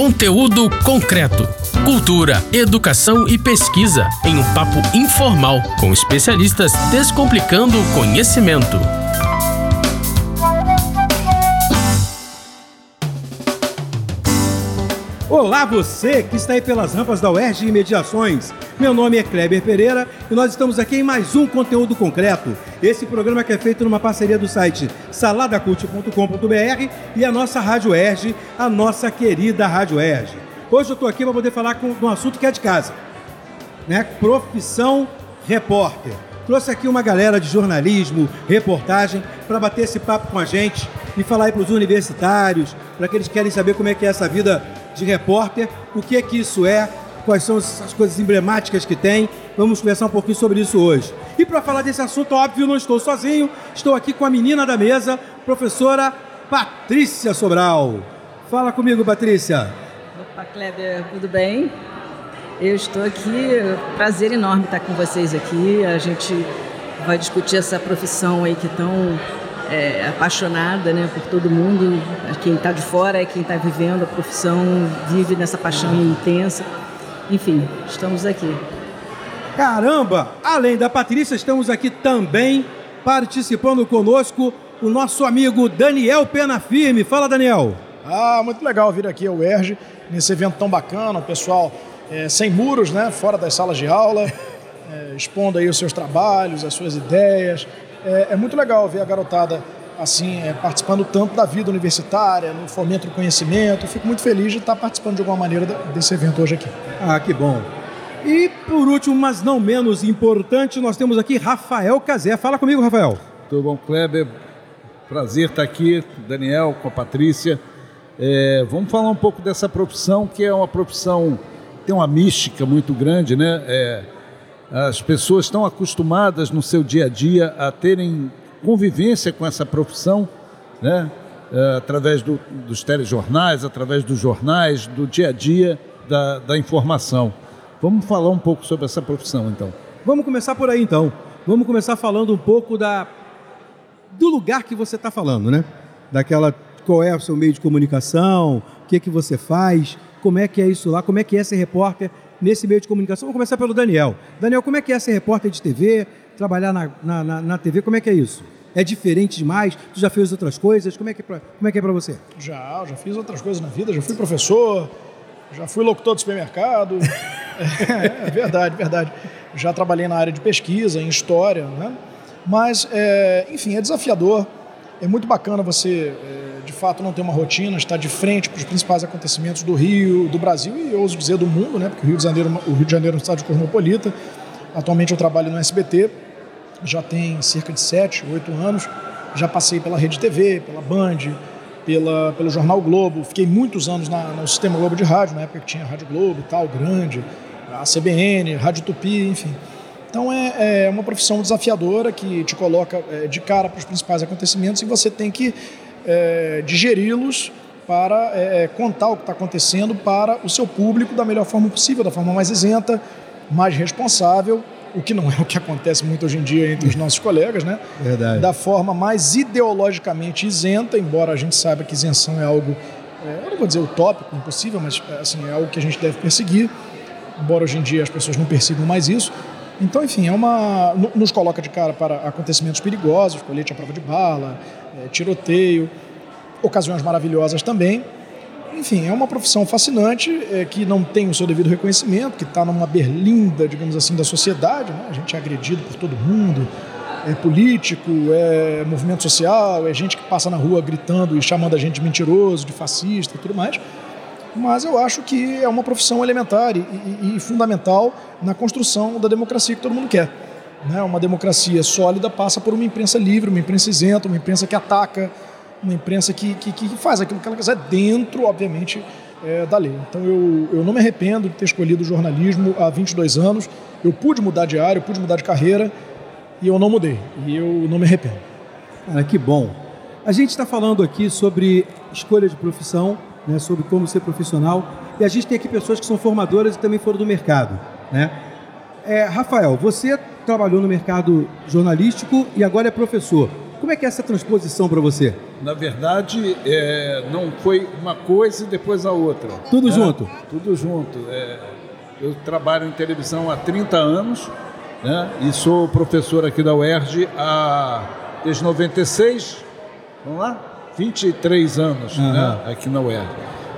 Conteúdo concreto, cultura, educação e pesquisa em um papo informal com especialistas descomplicando o conhecimento. Olá você que está aí pelas rampas da UERJ e Mediações. Meu nome é Kleber Pereira e nós estamos aqui em mais um Conteúdo Concreto. Esse programa que é feito numa parceria do site saladacult.com.br e a nossa Rádio UERJ, a nossa querida Rádio UERJ. Hoje eu estou aqui para poder falar de um assunto que é de casa, né? Profissão repórter. Trouxe aqui uma galera de jornalismo, reportagem, para bater esse papo com a gente e falar aí para os universitários, para aqueles que querem saber como é que é essa vida de repórter, o que é que isso é, quais são as coisas emblemáticas que tem. Vamos conversar um pouquinho sobre isso hoje. E para falar desse assunto, óbvio, não estou sozinho, estou aqui com a menina da mesa, professora Patrícia Sobral. Fala comigo, Patrícia. Opa, Kleber, tudo bem? Eu estou aqui, prazer enorme estar com vocês aqui. A gente vai discutir essa profissão aí que é tão apaixonada, né, por todo mundo. Quem está de fora é quem está vivendo a profissão, vive nessa paixão intensa. Enfim, estamos aqui. Caramba! Além da Patrícia, estamos aqui também participando conosco o nosso amigo Daniel Pena Firme. Fala, Daniel! Ah, muito legal vir aqui ao UERJ, nesse evento tão bacana, o pessoal... sem muros, né? Fora das salas de aula, expondo aí os seus trabalhos, as suas ideias. É muito legal ver a garotada assim, participando tanto da vida universitária, no fomento do conhecimento. Fico muito feliz de estar participando de alguma maneira desse evento hoje aqui. Ah, que bom. E por último, mas não menos importante, nós temos aqui Rafael Cazé. Fala comigo, Rafael. Tudo bom, Kleber? Prazer estar aqui, Daniel, com a Patrícia. Vamos falar um pouco dessa profissão, que é uma profissão... tem uma mística muito grande, né? As pessoas estão acostumadas no seu dia a dia a terem convivência com essa profissão, né? Através dos telejornais, através dos jornais, do dia a dia, da informação. Vamos falar um pouco sobre essa profissão, então. Vamos começar por aí, então. Vamos começar falando um pouco do lugar que você está falando, né? Qual é o seu meio de comunicação, o que você faz... Como é que é isso lá? Como é que é ser repórter nesse meio de comunicação? Vamos começar pelo Daniel. Daniel, como é que é ser repórter de TV, trabalhar na TV? Como é que é isso? É diferente demais? Tu já fez outras coisas? Como é que é pra você? Já fiz outras coisas na vida. Já fui professor, já fui locutor de supermercado. É verdade. Já trabalhei na área de pesquisa, em história, né? Mas, enfim, é desafiador. É muito bacana você... de fato não tem uma rotina, está de frente para os principais acontecimentos do Rio, do Brasil e, eu ouso dizer, do mundo, né? Porque o Rio de Janeiro é um estado cosmopolita. Atualmente eu trabalho no SBT, já tem cerca de 7, 8 anos, já passei pela Rede TV, pela Band, pelo Jornal Globo, fiquei muitos anos no Sistema Globo de Rádio, na época que tinha a Rádio Globo e tal, grande, a CBN, Rádio Tupi, enfim. Então é uma profissão desafiadora que te coloca de cara para os principais acontecimentos e você tem que digeri-los para contar o que está acontecendo para o seu público da melhor forma possível, da forma mais isenta, mais responsável, o que não é o que acontece muito hoje em dia entre os nossos colegas, né? Verdade. Da forma mais ideologicamente isenta, embora a gente saiba que isenção é algo, eu não vou dizer utópico, impossível, mas assim, é algo que a gente deve perseguir, embora hoje em dia as pessoas não persigam mais isso. Então, enfim, nos coloca de cara para acontecimentos perigosos, colete à prova de bala, tiroteio, ocasiões maravilhosas também. Enfim, é uma profissão fascinante, que não tem o seu devido reconhecimento, que está numa berlinda, digamos assim, da sociedade, né? A gente é agredido por todo mundo, é político, é movimento social, é gente que passa na rua gritando e chamando a gente de mentiroso, de fascista e tudo mais. Mas eu acho que é uma profissão elementar e fundamental na construção da democracia que todo mundo quer. Né? Uma democracia sólida passa por uma imprensa livre, uma imprensa isenta, uma imprensa que ataca, uma imprensa que faz aquilo que ela quiser dentro, obviamente, da lei. Então eu não me arrependo de ter escolhido o jornalismo há 22 anos. Eu pude mudar de área, eu pude mudar de carreira e eu não mudei. E eu não me arrependo. Cara, que bom. A gente está falando aqui sobre escolha de profissão, né, sobre como ser profissional, e a gente tem aqui pessoas que são formadoras e também foram do mercado, né? Rafael, você trabalhou no mercado jornalístico e agora é professor. Como é que é essa transposição para você? Na verdade, não foi uma coisa e depois a outra. Tudo junto? Tudo junto. Eu trabalho em televisão há 30 anos, né, e sou professor aqui da UERJ desde 96, vamos lá? 23 anos, né, aqui na UERJ.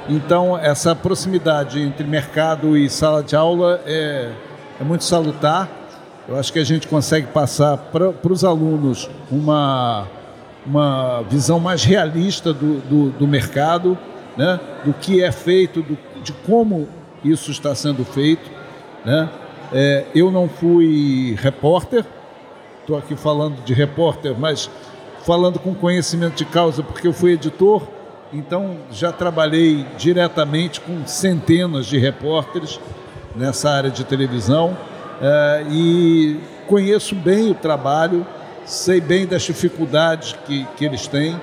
Então, essa proximidade entre mercado e sala de aula é muito salutar. Eu acho que a gente consegue passar para os alunos uma visão mais realista do mercado, né, do que é feito, de como isso está sendo feito, né? Eu não fui repórter, estou aqui falando de repórter, mas falando com conhecimento de causa, porque eu fui editor, então já trabalhei diretamente com centenas de repórteres nessa área de televisão, e conheço bem o trabalho, sei bem das dificuldades que eles têm.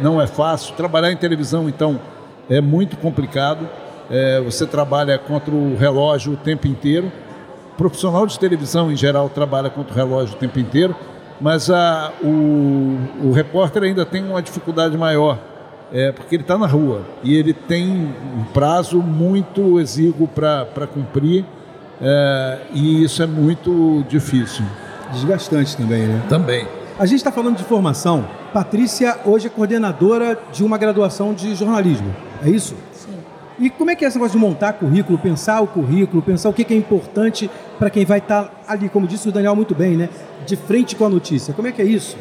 Não é fácil, trabalhar em televisão então é muito complicado, você trabalha contra o relógio o tempo inteiro. O profissional de televisão, em geral, trabalha contra o relógio o tempo inteiro, mas o repórter ainda tem uma dificuldade maior, porque ele está na rua e ele tem um prazo muito exíguo para cumprir, e isso é muito difícil. Desgastante também, né? Também. A gente está falando de formação. Patrícia hoje é coordenadora de uma graduação de jornalismo, é isso? E como é que é essa coisa de montar currículo, pensar o currículo, pensar o que é importante para quem vai estar ali, como disse o Daniel muito bem, né? De frente com a notícia. Como é que é isso?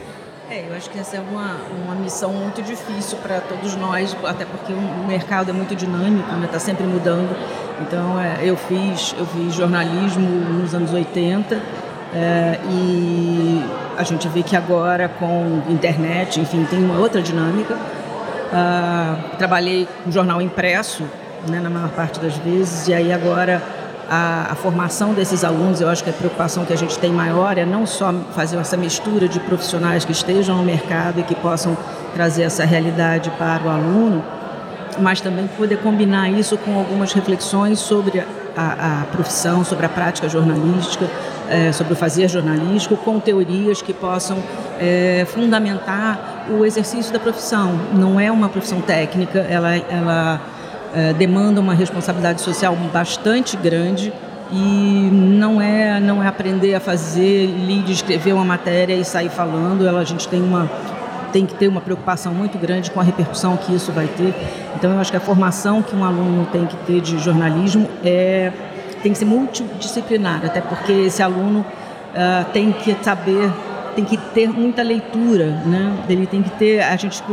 Eu acho que essa é uma missão muito difícil para todos nós, até porque o mercado é muito dinâmico, né? Está sempre mudando. Então, eu fiz jornalismo nos anos 80, e a gente vê que agora com internet, enfim, tem uma outra dinâmica. Trabalhei com jornal impresso, né, na maior parte das vezes, e aí agora a formação desses alunos, eu acho que a preocupação que a gente tem maior é não só fazer essa mistura de profissionais que estejam no mercado e que possam trazer essa realidade para o aluno, mas também poder combinar isso com algumas reflexões sobre a profissão, sobre a prática jornalística, sobre o fazer jornalístico, com teorias que possam fundamentar o exercício da profissão. Não é uma profissão técnica, ela demanda uma responsabilidade social bastante grande, e não é aprender a fazer, ler, escrever uma matéria e sair falando. A gente tem que ter uma preocupação muito grande com a repercussão que isso vai ter. Então, eu acho que a formação que um aluno tem que ter de jornalismo tem que ser multidisciplinar, até porque esse aluno tem que saber, tem que ter muita leitura, né? Ele tem que ter,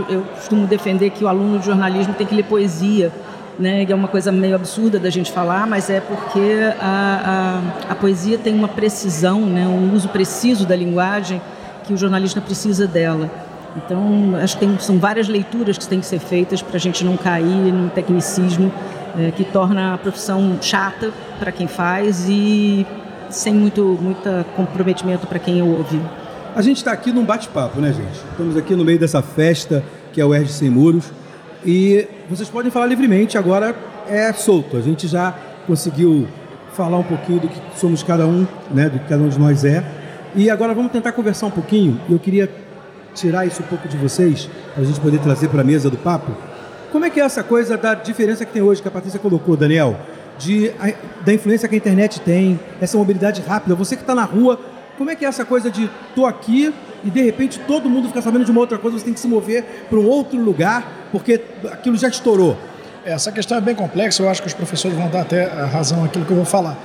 eu costumo defender que o aluno de jornalismo tem que ler poesia, né? É uma coisa meio absurda da gente falar, mas é porque a poesia tem uma precisão, né? Um uso preciso da linguagem que o jornalista precisa dela. Então, acho que são várias leituras que têm que ser feitas para a gente não cair num tecnicismo que torna a profissão chata para quem faz e sem muito comprometimento para quem ouve. A gente está aqui num bate-papo, né, gente? Estamos aqui no meio dessa festa que é o UERJ Sem Muros, e vocês podem falar livremente, agora é solto. A gente já conseguiu falar um pouquinho do que somos cada um, né, do que cada um de nós é. E agora vamos tentar conversar um pouquinho. Eu queria tirar isso um pouco de vocês, para a gente poder trazer para a mesa do papo. Como é que é essa coisa da diferença que tem hoje, que a Patrícia colocou, Daniel, da influência que a internet tem, essa mobilidade rápida, você que está na rua, como é que é essa coisa de tô aqui e de repente todo mundo fica sabendo de uma outra coisa, você tem que se mover para um outro lugar, porque aquilo já estourou? Essa questão é bem complexa, eu acho que os professores vão dar até a razão àquilo que eu vou falar.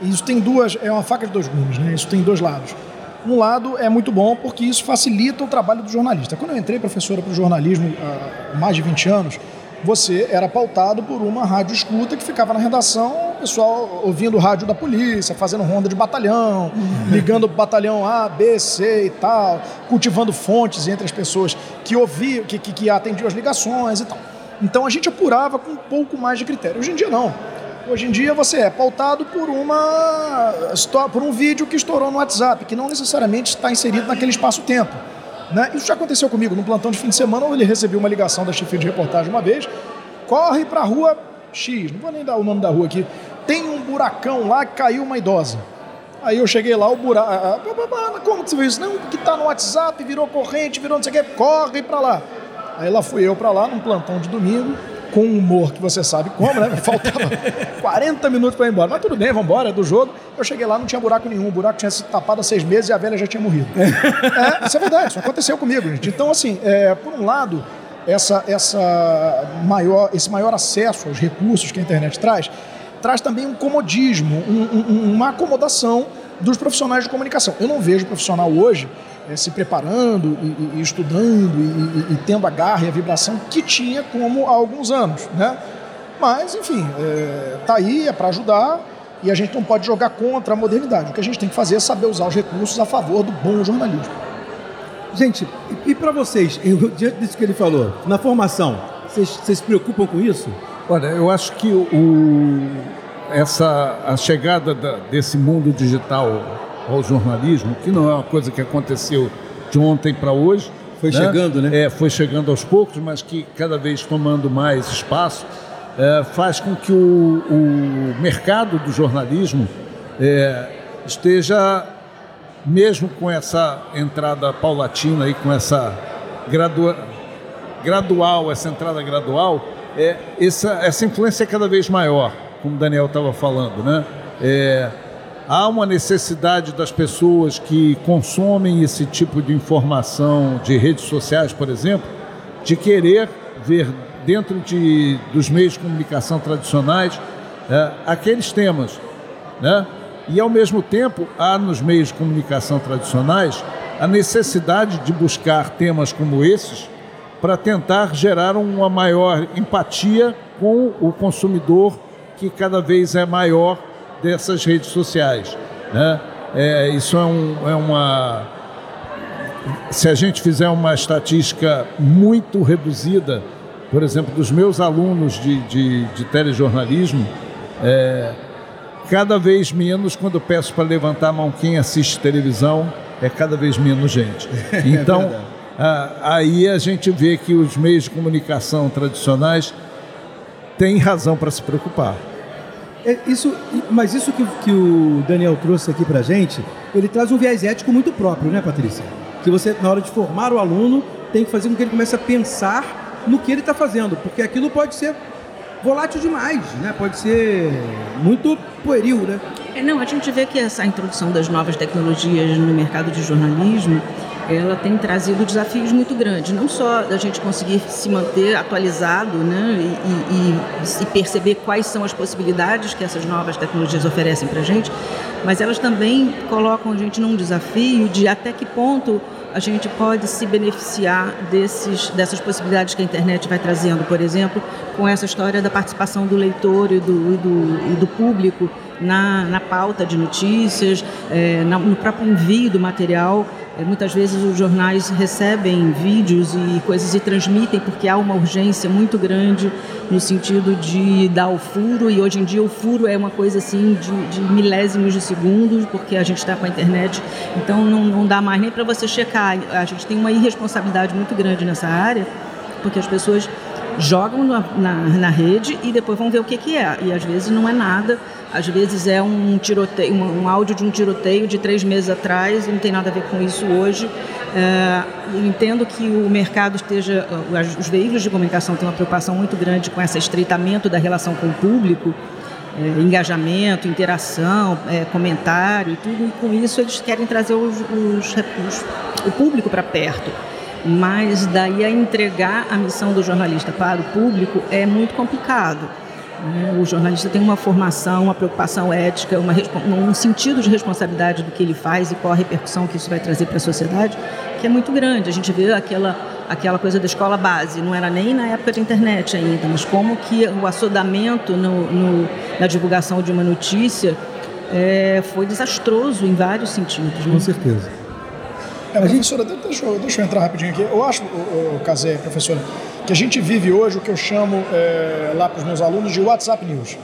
Isso tem é uma faca de dois gumes, né? Isso tem dois lados. Um lado é muito bom porque isso facilita o trabalho do jornalista. Quando eu entrei professora para o jornalismo há mais de 20 anos, você era pautado por uma rádio escuta que ficava na redação, o pessoal ouvindo o rádio da polícia, fazendo ronda de batalhão, ligando para o batalhão A, B, C e tal, cultivando fontes entre as pessoas que ouviam, que atendiam as ligações e tal. Então a gente apurava com um pouco mais de critério. Hoje em dia não. Hoje em dia você é pautado por um vídeo que estourou no WhatsApp, que não necessariamente está inserido naquele espaço-tempo, né? Isso já aconteceu comigo. No plantão de fim de semana, ele recebeu uma ligação da chefia de reportagem uma vez. Corre para a rua X, não vou nem dar o nome da rua aqui. Tem um buracão lá que caiu uma idosa. Aí eu cheguei lá, o buraco... Como que você viu isso? Não, que tá no WhatsApp, virou corrente, virou não sei o que, corre pra lá. Aí lá fui eu pra lá, num plantão de domingo, com humor que você sabe como, né? Faltava 40 minutos pra ir embora. Mas tudo bem, vamos embora, é do jogo. Eu cheguei lá, não tinha buraco nenhum. O buraco tinha sido tapado há 6 meses e a velha já tinha morrido. É, isso é verdade, isso aconteceu comigo, gente. Então, assim, por um lado... Esse maior acesso aos recursos que a internet traz também um comodismo, uma acomodação dos profissionais de comunicação. Eu não vejo profissional hoje se preparando e estudando e tendo a garra e a vibração que tinha como há alguns anos, né? Mas, enfim, tá aí, é para ajudar e a gente não pode jogar contra a modernidade. O que a gente tem que fazer é saber usar os recursos a favor do bom jornalismo. Gente, e para vocês, diante disso que ele falou, na formação, vocês se preocupam com isso? Olha, eu acho que a chegada desse mundo digital ao jornalismo, que não é uma coisa que aconteceu de ontem para hoje. Foi, né? Chegando, né? Foi chegando aos poucos, mas que cada vez tomando mais espaço, faz com que o mercado do jornalismo esteja... Mesmo com essa entrada paulatina e com essa entrada gradual, essa influência é cada vez maior, como o Daniel estava falando, né? Há uma necessidade das pessoas que consomem esse tipo de informação de redes sociais, por exemplo, de querer ver dentro dos meios de comunicação tradicionais aqueles temas, né? E, ao mesmo tempo, há nos meios de comunicação tradicionais a necessidade de buscar temas como esses para tentar gerar uma maior empatia com o consumidor, que cada vez é maior dessas redes sociais, né? Isso é uma... Se a gente fizer uma estatística muito reduzida, por exemplo, dos meus alunos de telejornalismo, cada vez menos, quando eu peço para levantar a mão quem assiste televisão, é cada vez menos gente. Então, aí a gente vê que os meios de comunicação tradicionais têm razão para se preocupar. Mas isso que o Daniel trouxe aqui para a gente, ele traz um viés ético muito próprio, né, Patrícia? Que você, na hora de formar o aluno, tem que fazer com que ele comece a pensar no que ele está fazendo, porque aquilo pode ser... volátil demais, né? Pode ser muito pueril, né? Não, a gente vê que essa introdução das novas tecnologias no mercado de jornalismo, ela tem trazido desafios muito grandes, não só da gente conseguir se manter atualizado, né? E perceber quais são as possibilidades que essas novas tecnologias oferecem para a gente, mas elas também colocam a gente num desafio de até que ponto a gente pode se beneficiar dessas possibilidades que a internet vai trazendo, por exemplo, com essa história da participação do leitor e do público na pauta de notícias, no próprio envio do material. Muitas vezes os jornais recebem vídeos e coisas e transmitem porque há uma urgência muito grande no sentido de dar o furo, e hoje em dia o furo é uma coisa assim de milésimos de segundos, porque a gente está com a internet, então não dá mais nem para você checar. A gente tem uma irresponsabilidade muito grande nessa área, porque as pessoas jogam na rede e depois vão ver o que é, e às vezes não é nada. Às vezes é um tiroteio, um áudio de um tiroteio de 3 meses atrás, não tem nada a ver com isso hoje. Eu entendo que o mercado esteja... Os veículos de comunicação têm uma preocupação muito grande com esse estreitamento da relação com o público, engajamento, interação, comentário e tudo, e com isso eles querem trazer o público para perto. Mas daí a entregar a missão do jornalista para o público é muito complicado. O jornalista tem uma formação, uma preocupação ética, um sentido de responsabilidade do que ele faz e qual a repercussão que isso vai trazer para a sociedade, que é muito grande. A gente vê aquela coisa da escola base, não era nem na época da internet ainda, mas como que o assodamento na divulgação de uma notícia foi desastroso em vários sentidos, né? Com certeza. Professora, deixa eu entrar rapidinho aqui. Eu acho, Cazé, professora, que a gente vive hoje o que eu chamo lá para os meus alunos de WhatsApp News,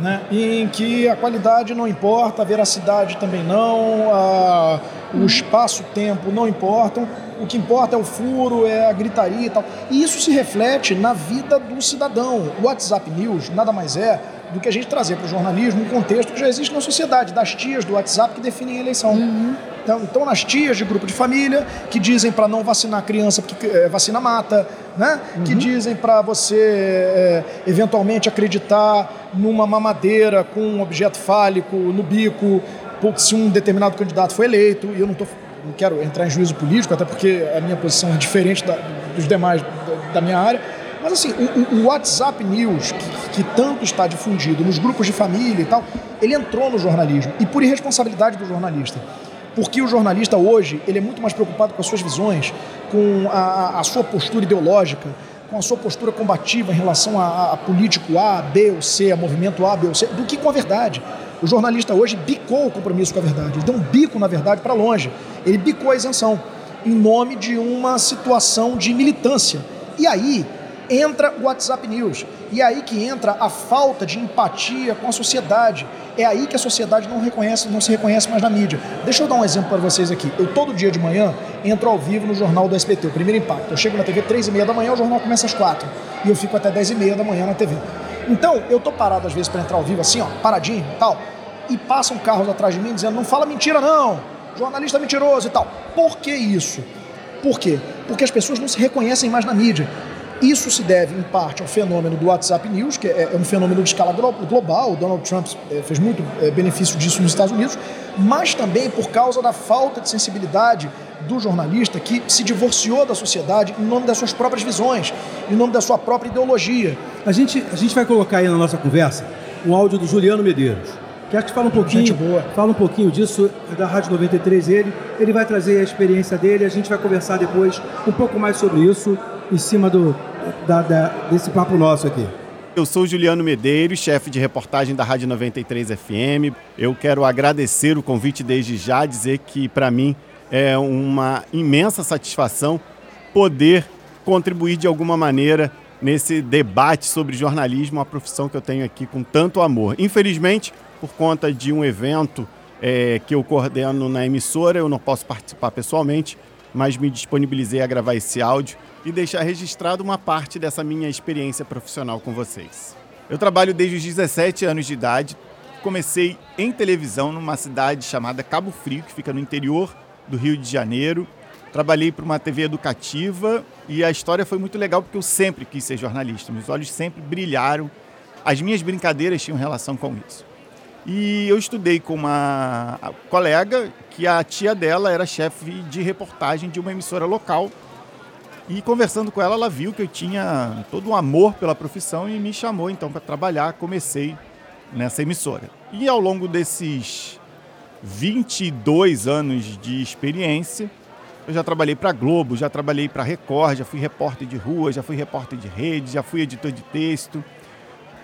né? Em que a qualidade não importa, a veracidade também não, o espaço-tempo não importam, o que importa é o furo, é a gritaria e tal. E isso se reflete na vida do cidadão. O WhatsApp News nada mais é do que a gente trazer para o jornalismo um contexto que já existe na sociedade, das tias do WhatsApp que definem a eleição. Uhum. Então, nas tias de grupo de família, que dizem para não vacinar a criança porque vacina mata, né? Uhum. Que dizem para você eventualmente acreditar numa mamadeira com um objeto fálico no bico, se um determinado candidato foi eleito, e eu não quero entrar em juízo político, até porque a minha posição é diferente dos demais da minha área. Mas assim, o WhatsApp News, que tanto está difundido nos grupos de família e tal, ele entrou no jornalismo, e por irresponsabilidade do jornalista. Porque o jornalista hoje, ele é muito mais preocupado com as suas visões, com a sua postura ideológica, com a sua postura combativa em relação a político A, B ou C, a movimento A, B ou C, do que com a verdade. O jornalista hoje bicou o compromisso com a verdade, ele deu um bico na verdade para longe, ele bicou a isenção em nome de uma situação de militância. E aí entra o WhatsApp News, e é aí que entra a falta de empatia com a sociedade, é aí que a sociedade não se reconhece mais na mídia. Deixa eu dar um exemplo para vocês aqui. Eu todo dia de manhã entro ao vivo no jornal do SBT, o Primeiro Impacto. Eu chego na TV 3h30 da manhã, o jornal começa às 4h, e eu fico até 10h30 da manhã na TV. Então, eu tô parado às vezes para entrar ao vivo assim, ó, paradinho e tal, e passam carros atrás de mim dizendo, não fala mentira não, jornalista mentiroso e tal. Por que isso? Por quê? Porque as pessoas não se reconhecem mais na mídia. Isso se deve, em parte, ao fenômeno do WhatsApp News, que é um fenômeno de escala global. O Donald Trump fez muito benefício disso nos Estados Unidos, mas também por causa da falta de sensibilidade do jornalista que se divorciou da sociedade em nome das suas próprias visões, em nome da sua própria ideologia. A gente vai colocar aí na nossa conversa um áudio do Juliano Medeiros. Quero que fale um pouquinho, gente boa. Fala um pouquinho disso, da Rádio 93. Ele vai trazer a experiência dele, a gente vai conversar depois um pouco mais sobre isso, em cima desse papo nosso aqui. Eu sou Juliano Medeiros, chefe de reportagem da Rádio 93 FM. Eu quero agradecer o convite desde já, dizer que para mim é uma imensa satisfação poder contribuir de alguma maneira nesse debate sobre jornalismo, uma profissão que eu tenho aqui com tanto amor. Infelizmente, por conta de um evento que eu coordeno na emissora, eu não posso participar pessoalmente, mas me disponibilizei a gravar esse áudio e deixar registrado uma parte dessa minha experiência profissional com vocês. Eu trabalho desde os 17 anos de idade. Comecei em televisão numa cidade chamada Cabo Frio, que fica no interior do Rio de Janeiro. Trabalhei para uma TV educativa e a história foi muito legal porque eu sempre quis ser jornalista. Meus olhos sempre brilharam. As minhas brincadeiras tinham relação com isso. E eu estudei com uma colega que a tia dela era chefe de reportagem de uma emissora local. E conversando com ela, ela viu que eu tinha todo um amor pela profissão e me chamou então para trabalhar. Comecei nessa emissora. E ao longo desses 22 anos de experiência, eu já trabalhei para Globo, já trabalhei para Record, já fui repórter de rua, já fui repórter de rede, já fui editor de texto.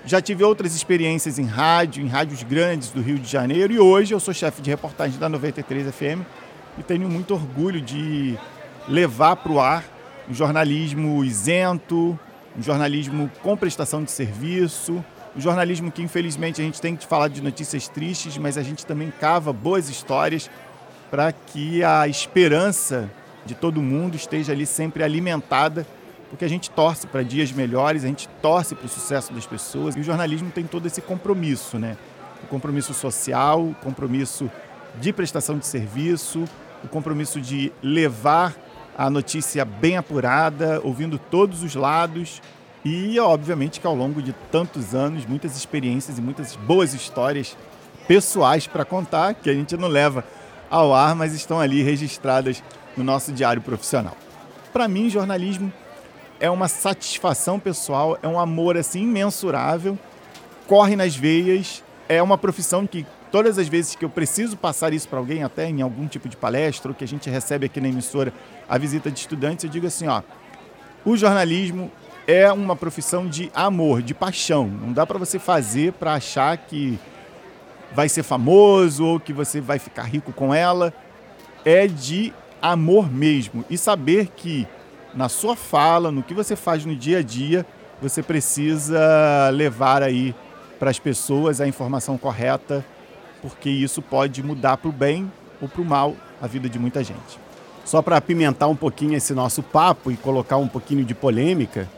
Já tive outras experiências em rádios grandes do Rio de Janeiro, e hoje eu sou chefe de reportagem da 93 FM e tenho muito orgulho de levar para o ar um jornalismo isento, um jornalismo com prestação de serviço, um jornalismo que, infelizmente, a gente tem que falar de notícias tristes, mas a gente também cava boas histórias para que a esperança de todo mundo esteja ali sempre alimentada, porque a gente torce para dias melhores, a gente torce para o sucesso das pessoas. E o jornalismo tem todo esse compromisso, né? O compromisso social, o compromisso de prestação de serviço, o compromisso de levar a notícia bem apurada, ouvindo todos os lados. E, obviamente, que ao longo de tantos anos, muitas experiências e muitas boas histórias pessoais para contar, que a gente não leva ao ar, mas estão ali registradas no nosso diário profissional. Para mim, jornalismo é uma satisfação pessoal, é um amor assim imensurável, corre nas veias, é uma profissão que todas as vezes que eu preciso passar isso para alguém, até em algum tipo de palestra, ou que a gente recebe aqui na emissora a visita de estudantes, eu digo assim, ó, o jornalismo é uma profissão de amor, de paixão, não dá para você fazer para achar que vai ser famoso ou que você vai ficar rico com ela, é de amor mesmo, e saber que na sua fala, no que você faz no dia a dia, você precisa levar aí para as pessoas a informação correta, porque isso pode mudar para o bem ou para o mal a vida de muita gente. Só para apimentar um pouquinho esse nosso papo e colocar um pouquinho de polêmica,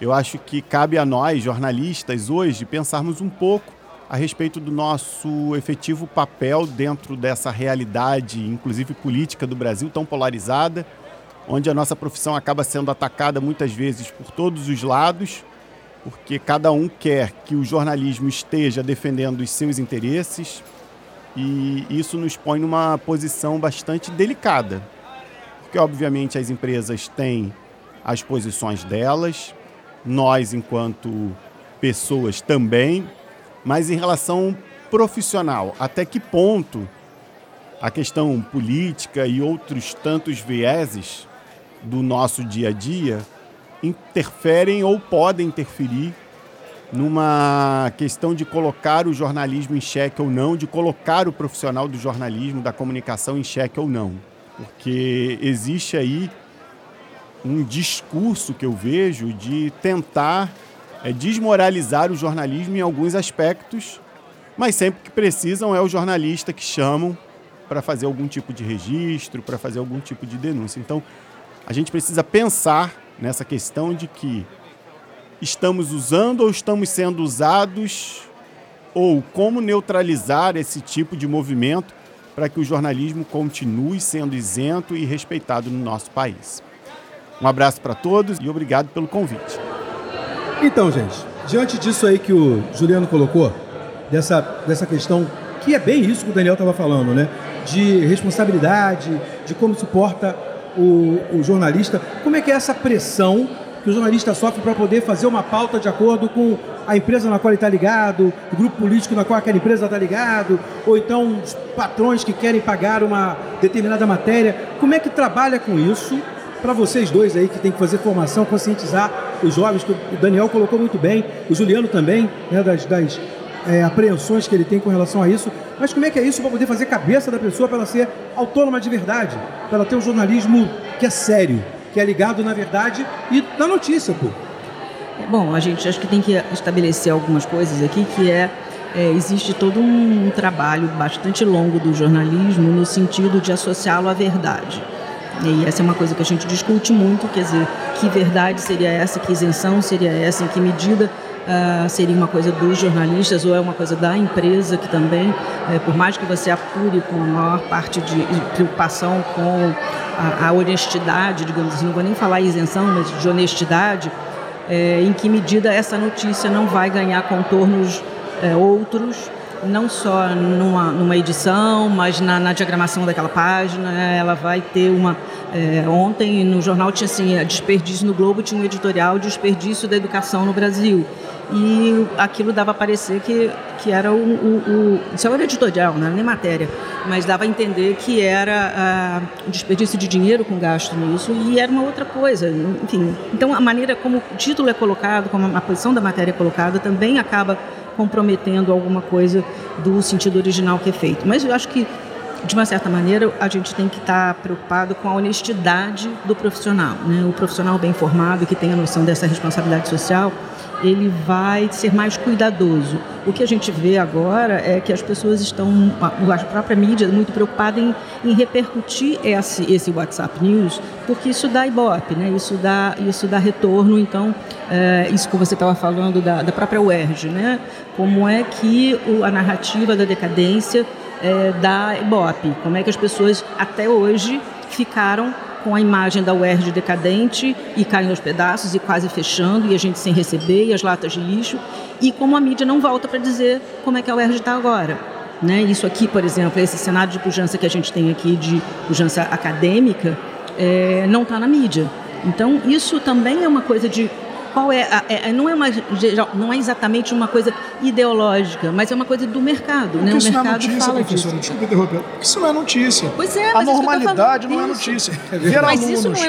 eu acho que cabe a nós, jornalistas, hoje, pensarmos um pouco a respeito do nosso efetivo papel dentro dessa realidade, inclusive política, do Brasil tão polarizada, onde a nossa profissão acaba sendo atacada muitas vezes por todos os lados, porque cada um quer que o jornalismo esteja defendendo os seus interesses, e isso nos põe numa posição bastante delicada, porque obviamente as empresas têm as posições delas, nós enquanto pessoas também, mas em relação profissional, até que ponto a questão política e outros tantos vieses do nosso dia a dia interferem ou podem interferir numa questão de colocar o jornalismo em xeque ou não, de colocar o profissional do jornalismo, da comunicação em xeque ou não. Porque existe aí um discurso que eu vejo de tentar desmoralizar o jornalismo em alguns aspectos, mas sempre que precisam é o jornalista que chamam para fazer algum tipo de registro, para fazer algum tipo de denúncia. Então, a gente precisa pensar nessa questão de que estamos usando ou estamos sendo usados, ou como neutralizar esse tipo de movimento para que o jornalismo continue sendo isento e respeitado no nosso país. Um abraço para todos e obrigado pelo convite. Então, gente, diante disso aí que o Juliano colocou, dessa questão, que é bem isso que o Daniel estava falando, né? De responsabilidade, de como suporta o jornalista, como é que é essa pressão que o jornalista sofre para poder fazer uma pauta de acordo com a empresa na qual ele está ligado, o grupo político na qual aquela empresa está ligado, ou então os patrões que querem pagar uma determinada matéria. Como é que trabalha com isso para vocês dois aí que tem que fazer formação, conscientizar os jovens, que o Daniel colocou muito bem, o Juliano também, né, das apreensões que ele tem com relação a isso. Mas como é que é isso para poder fazer cabeça da pessoa, para ela ser autônoma de verdade, para ela ter um jornalismo que é sério, que é ligado na verdade e na notícia, pô? Bom, a gente acho que tem que estabelecer algumas coisas aqui, que existe todo um trabalho bastante longo do jornalismo no sentido de associá-lo à verdade. E essa é uma coisa que a gente discute muito, quer dizer, que verdade seria essa, que isenção seria essa, em que medida seria uma coisa dos jornalistas ou é uma coisa da empresa, que também, por mais que você apure com a maior parte de preocupação com a honestidade, digamos assim, não vou nem falar isenção, mas de honestidade, em que medida essa notícia não vai ganhar contornos outros, não só numa edição, mas na diagramação daquela página. Ela vai ter uma... ontem no jornal tinha assim, desperdício no Globo, tinha um editorial de desperdício da educação no Brasil. E aquilo dava a parecer que era isso era editorial, não era nem matéria, mas dava a entender que era um desperdício de dinheiro com gasto nisso, e era uma outra coisa, enfim. Então a maneira como o título é colocado, como a posição da matéria é colocada, também acaba comprometendo alguma coisa do sentido original que é feito. Mas eu acho que, de uma certa maneira, a gente tem que estar preocupado com a honestidade do profissional, né? O profissional bem formado, que tem a noção dessa responsabilidade social, ele vai ser mais cuidadoso. O que a gente vê agora é que as pessoas estão, a própria mídia, muito preocupada em repercutir esse WhatsApp News, porque isso dá ibope, né? Isso dá retorno. Então, isso que você estava falando da própria UERJ, né? Como é que a narrativa da decadência da ibope, como é que as pessoas até hoje ficaram com a imagem da UERJ decadente e caindo aos pedaços e quase fechando, e a gente sem receber, e as latas de lixo, e como a mídia não volta para dizer como é que a UERJ está agora, né? Isso aqui, por exemplo, esse cenário de pujança que a gente tem aqui, de pujança acadêmica, não está na mídia. Então isso também é uma coisa de qual não é exatamente uma coisa ideológica, mas é uma coisa do mercado, né? O mercado não é notícia, fala disso. Desculpa interromper. Isso não é notícia. Pois é, mas a normalidade não é notícia. Ver mas alunos isso não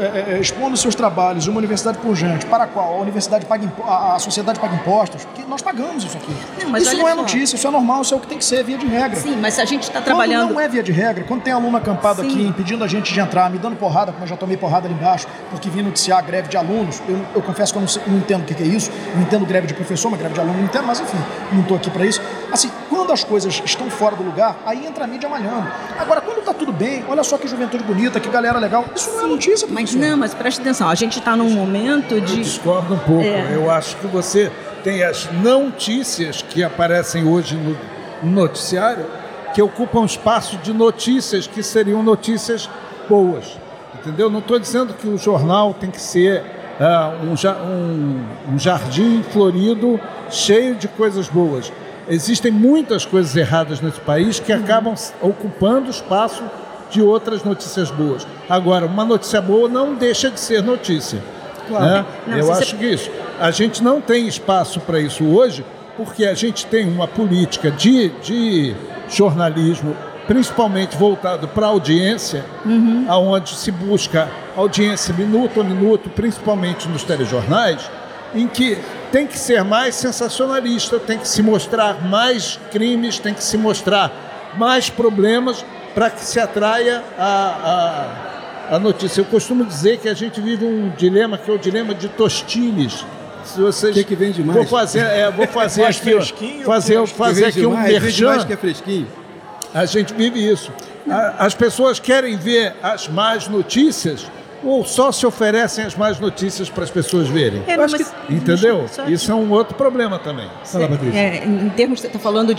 é... expondo seus trabalhos, uma universidade pujante, para a qual a universidade paga a sociedade paga impostos, porque nós pagamos isso aqui. Não, mas isso não é notícia, isso é normal, isso é o que tem que ser, via de regra. Sim, mas a gente está trabalhando... Quando não é via de regra, quando tem aluno acampado Sim. aqui impedindo a gente de entrar, me dando porrada, como eu já tomei porrada ali embaixo, porque vim noticiar a greve de alunos, eu confesso que eu não entendo o que é isso, não entendo greve de professor, mas greve de aluno não entendo, mas enfim, não estou aqui para isso. Assim, quando as coisas estão fora do lugar, aí entra a mídia malhando. Agora, quando está tudo bem, olha só que juventude bonita, que galera legal, isso não é notícia. Mas preste atenção, a gente está num momento de... Eu discordo um pouco, eu acho que você tem as notícias que aparecem hoje no noticiário, que ocupam espaço de notícias que seriam notícias boas. Entendeu? Não estou dizendo que o jornal tem que ser um jardim florido, cheio de coisas boas. Existem muitas coisas erradas nesse país que acabam ocupando espaço de outras notícias boas. Agora, uma notícia boa não deixa de ser notícia. Claro. Né? Não, eu acho que isso. A gente não tem espaço para isso hoje, porque a gente tem uma política de jornalismo, principalmente voltado para a audiência, onde se busca audiência minuto a minuto, principalmente nos telejornais, em que tem que ser mais sensacionalista, tem que se mostrar mais crimes, tem que se mostrar mais problemas para que se atraia a notícia. Eu costumo dizer que a gente vive um dilema, que é o dilema de Tostines. Se vocês... O que vem demais? Vou fazer aqui, fazer aqui um merchan. Que é fresquinho. A gente vive isso. As pessoas querem ver as más notícias ou só se oferecem as más notícias para as pessoas verem? Entendeu? Isso é um outro problema também. Fala, Patrícia. Em termos que você está falando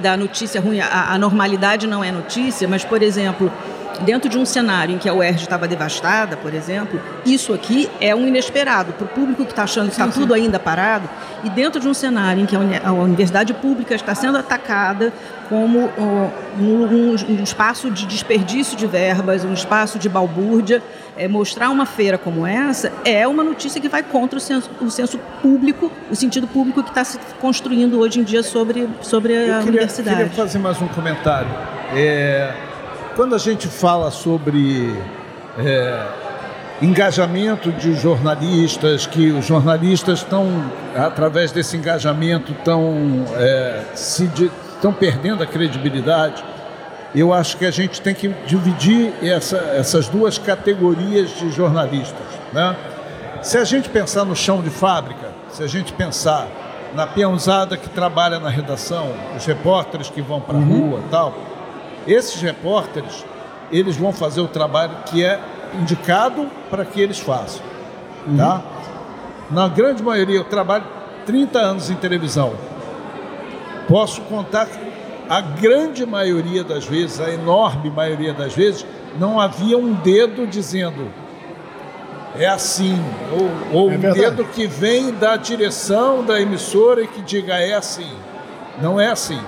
da notícia ruim, a normalidade não é notícia, mas, por exemplo, dentro de um cenário em que a UERJ estava devastada, por exemplo, isso aqui é um inesperado para o público que está achando que está tudo ainda parado. E dentro de um cenário em que a universidade pública está sendo atacada como um espaço de desperdício de verbas, um espaço de balbúrdia, mostrar uma feira como essa é uma notícia que vai contra o senso público, o sentido público que está se construindo hoje em dia sobre a universidade. Eu queria fazer mais um comentário. Quando a gente fala sobre engajamento de jornalistas, que os jornalistas estão, através desse engajamento, estão perdendo a credibilidade, eu acho que a gente tem que dividir essas duas categorias de jornalistas, né? Se a gente pensar no chão de fábrica, se a gente pensar na peãozada que trabalha na redação, os repórteres que vão para a rua e tal... Esses repórteres, eles vão fazer o trabalho que é indicado para que eles façam, tá? Na grande maioria, eu trabalho 30 anos em televisão. Posso contar que a grande maioria das vezes, a enorme maioria das vezes, não havia um dedo dizendo é assim, ou um dedo que vem da direção da emissora e que diga é assim. Não é assim.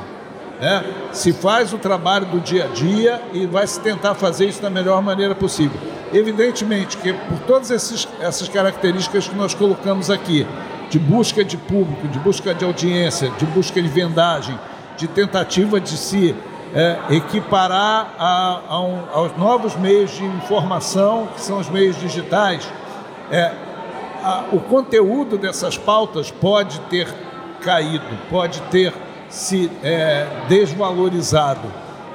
Se faz o trabalho do dia a dia e vai se tentar fazer isso da melhor maneira possível. Evidentemente que por todas essas características que nós colocamos aqui, de busca de público, de busca de audiência, de busca de vendagem, de tentativa de se equiparar aos novos meios de informação, que são os meios digitais, o conteúdo dessas pautas pode ter caído, pode ter se desvalorizado,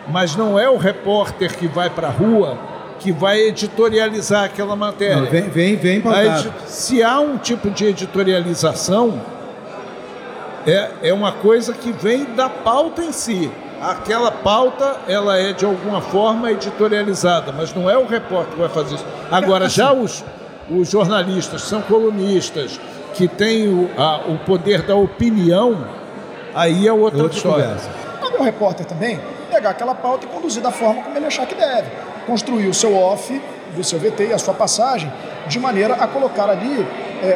mas não é o repórter que vai para a rua que vai editorializar aquela matéria. Não, vem pautado. Se há um tipo de editorialização, é uma coisa que vem da pauta em si. Aquela pauta, ela é de alguma forma editorializada, mas não é o repórter que vai fazer isso. Agora, já os jornalistas, são colunistas, que têm o poder da opinião. Aí é outra história. Cabe ao repórter também pegar aquela pauta e conduzir da forma como ele achar que deve. Construir o seu off, do seu VT e a sua passagem, de maneira a colocar ali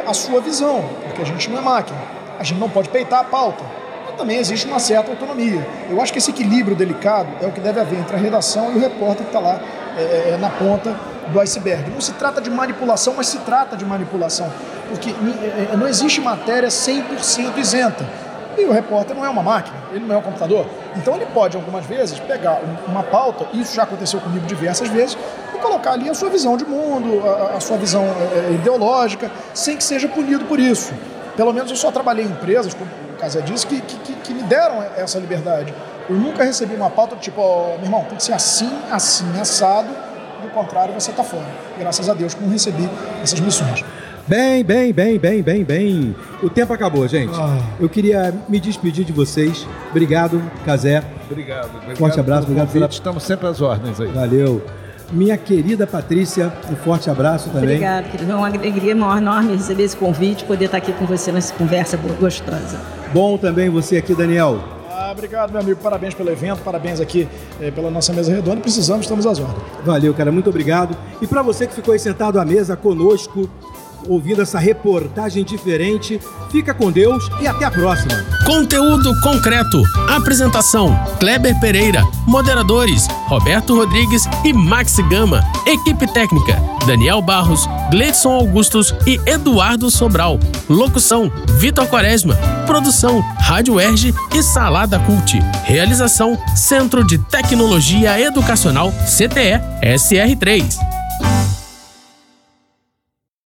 a sua visão, porque a gente não é máquina. A gente não pode peitar a pauta. Mas também existe uma certa autonomia. Eu acho que esse equilíbrio delicado é o que deve haver entre a redação e o repórter que está lá na ponta do iceberg. Não se trata de manipulação, mas se trata de manipulação. Porque não existe matéria 100% isenta. E o repórter não é uma máquina, ele não é um computador. Então ele pode, algumas vezes, pegar uma pauta, isso já aconteceu comigo diversas vezes, e colocar ali a sua visão de mundo, a sua visão ideológica, sem que seja punido por isso. Pelo menos eu só trabalhei em empresas, como o Cazé disse, que me deram essa liberdade. Eu nunca recebi uma pauta do tipo, meu irmão, tem que ser assim, assado, do contrário você está fora. Graças a Deus que não recebi essas missões. Bem. O tempo acabou, gente. Eu queria me despedir de vocês. Obrigado, Cazé. Obrigado. Forte abraço. Obrigado, Vitor. Estamos sempre às ordens aí. Valeu. Minha querida Patrícia, um forte abraço também. Obrigada, querido. É uma alegria enorme receber esse convite, poder estar aqui com você nessa conversa gostosa. Bom também você aqui, Daniel. Obrigado, meu amigo. Parabéns pelo evento, parabéns aqui pela nossa mesa redonda. Precisamos, estamos às ordens. Valeu, cara. Muito obrigado. E para você que ficou aí sentado à mesa conosco, ouvindo essa reportagem diferente, fica com Deus e até a próxima. Conteúdo concreto. Apresentação: Kleber Pereira. Moderadores: Roberto Rodrigues e Max Gama. Equipe técnica: Daniel Barros, Gleidson Augustos e Eduardo Sobral. Locução: Vitor Quaresma. Produção: Rádio UERJ e Salada Cult. Realização: Centro de Tecnologia Educacional CTE SR3.